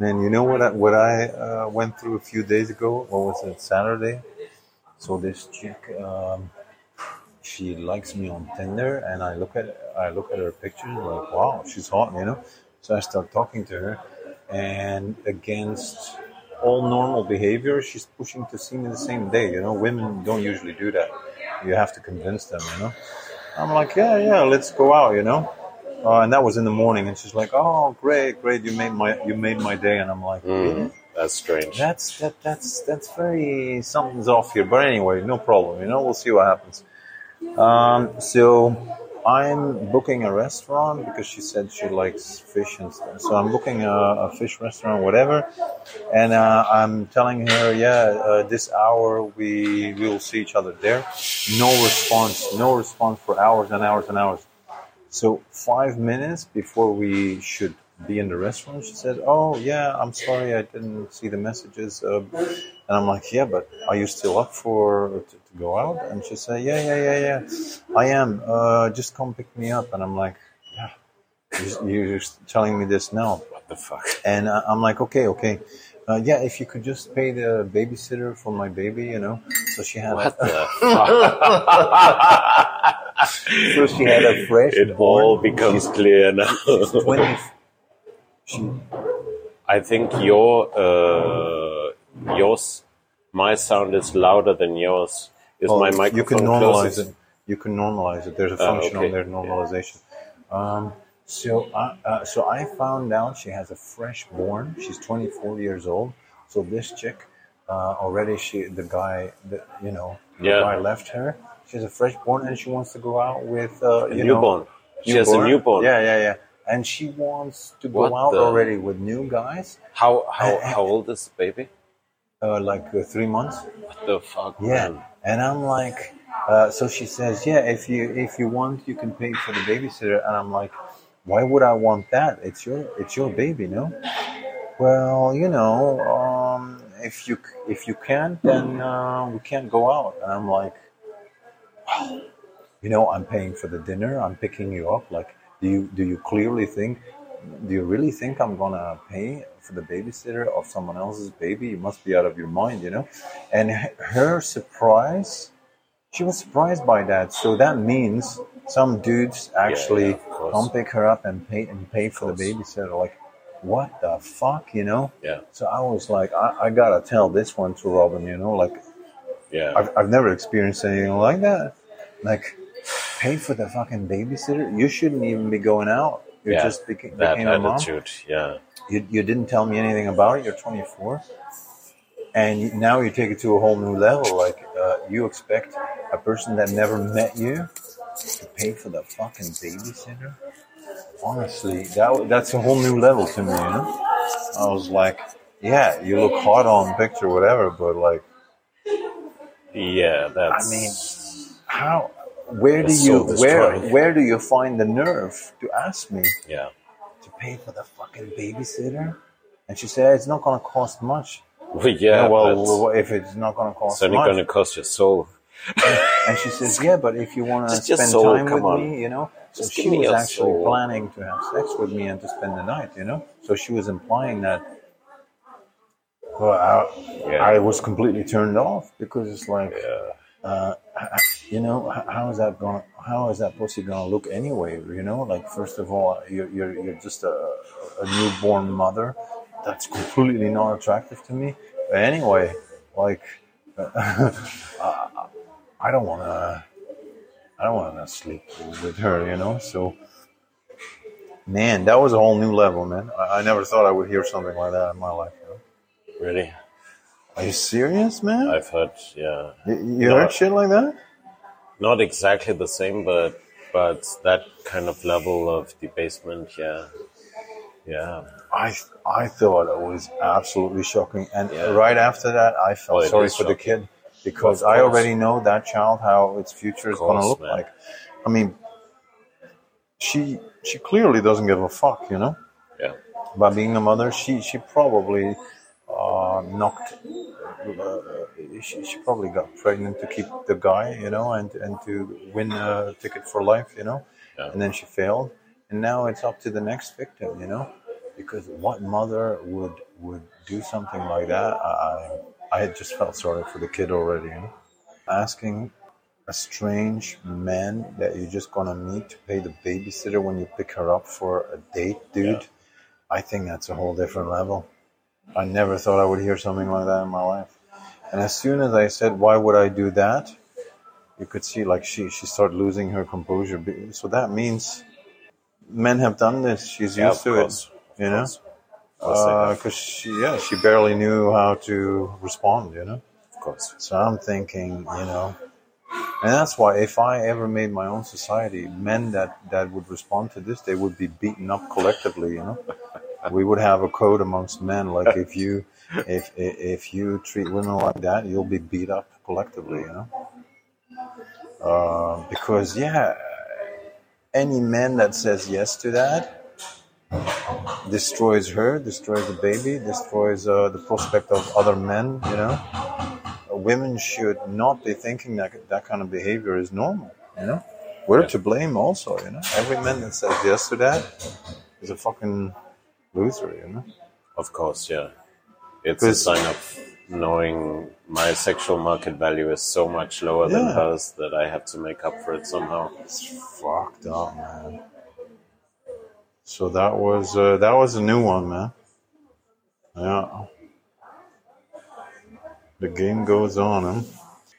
Man, you know what I went through a few days ago? Or was it Saturday? So this chick, she likes me on Tinder, and I look at her pictures, like, wow, she's hot, you know. So I start talking to her, and against all normal behavior, she's pushing to see me the same day. You know, women don't usually do that. You have to convince them, you know. I'm like, yeah, let's go out, you know. And that was in the morning, and she's like, "Oh, great, you made my day." And I'm like, really? "That's strange. That's very, something's off here." But anyway, no problem. You know, we'll see what happens. So I'm booking a restaurant because she said she likes fish and stuff. So I'm booking a fish restaurant, whatever. And I'm telling her, this hour we'll see each other there. No response for hours and hours and hours. So 5 minutes before we should be in the restaurant, she said, "Oh, yeah, I'm sorry, I didn't see the messages." And I'm like, "Yeah, but are you still up to go out?" And she said, "Yeah, I am. Just come pick me up." And I'm like, "Yeah, you're telling me this now? What the fuck?" And I'm like, "Okay. Yeah, if you could just pay the babysitter for my baby, you know." So she had what the fuck? So she had a fresh. It born. All becomes clear now. She's 20. I think yours, my sound is louder than yours. Is my microphone? You can normalize closest? It. You can normalize it. There's a function on there, normalization. Yeah. So I found out she has a freshborn. She's 24 years old. So this chick, already the guy left her. She has a freshborn, and she wants to go out with a newborn. She has a newborn. Yeah. And she wants to go out already with new guys. How old is the baby? 3 months. What the fuck? Yeah. Man. And I'm like, so she says, "Yeah, if you want, you can pay for the babysitter." And I'm like, "Why would I want that? It's your baby, no?" Well, you know, if you can't, then we can't go out. And I'm like, you know, I'm paying for the dinner. I'm picking you up. Like, do you really think I'm gonna pay for the babysitter of someone else's baby? You must be out of your mind, you know. And her surprise, she was surprised by that. So that means some dudes actually come pick her up and pay for the babysitter. Like, what the fuck, you know? Yeah. So I was like, I gotta tell this one to Robin, you know, like. Yeah, I've never experienced anything like that. Like, pay for the fucking babysitter. You shouldn't even be going out. You just became a mom. Yeah. You didn't tell me anything about it. You're 24, and now you take it to a whole new level. Like, you expect a person that never met you to pay for the fucking babysitter. Honestly, that's a whole new level to me. You know? I was like, yeah, you look hot on picture, whatever, but like. Yeah, that's. I mean, how? Where do you find the nerve to ask me? Yeah. To pay for the fucking babysitter, and she said it's not going to cost much. Well, yeah. Well, if it's not going to cost, it's only going to cost your soul. And she says, "Yeah, but if you want to spend time with me, you know." So she was actually planning to have sex with me and to spend the night, you know. So she was implying that. Well, I was completely turned off because it's like, you know, how is that pussy gonna look anyway? You know, like, first of all, you're just a newborn mother. That's completely not attractive to me. But anyway, like, I don't wanna sleep with her. You know, so. Man, that was a whole new level, man. I never thought I would hear something like that in my life. Really? Are you serious, man? I've heard, yeah. You heard shit like that? Not exactly the same, but that kind of level of debasement, yeah. I thought it was absolutely shocking, and right after that, I felt sorry for the kid because I already know that child how its future is going to look like. I mean, she clearly doesn't give a fuck, you know. Yeah. By being a mother, she probably. She probably got pregnant to keep the guy, you know, and to win a ticket for life, you know, and then she failed, and now it's up to the next victim, you know, because what mother would would do something like that, I had just felt sorry for the kid already. Asking a strange man that you're just going to meet to pay the babysitter when you pick her up for a date, dude, yeah. I think that's a whole different level. I never thought I would hear something like that in my life. And as soon as I said, why would I do that? You could see like she started losing her composure. So that means men have done this. She's used to it, you know? Because she barely knew how to respond, you know? Of course. So I'm thinking, and that's why if I ever made my own society, men that would respond to this, they would be beaten up collectively, We would have a code amongst men, like if you treat women like that, you'll be beat up collectively, Because, any man that says yes to that destroys her, destroys the baby, destroys the prospect of other men, Women should not be thinking that kind of behavior is normal, We're to blame also, Every man that says yes to that is a fucking loser, Of course, yeah. It's a sign of knowing my sexual market value is so much lower than hers that I have to make up for it somehow. It's fucked up, man. So that was a new one, man. Yeah. The game goes on, huh?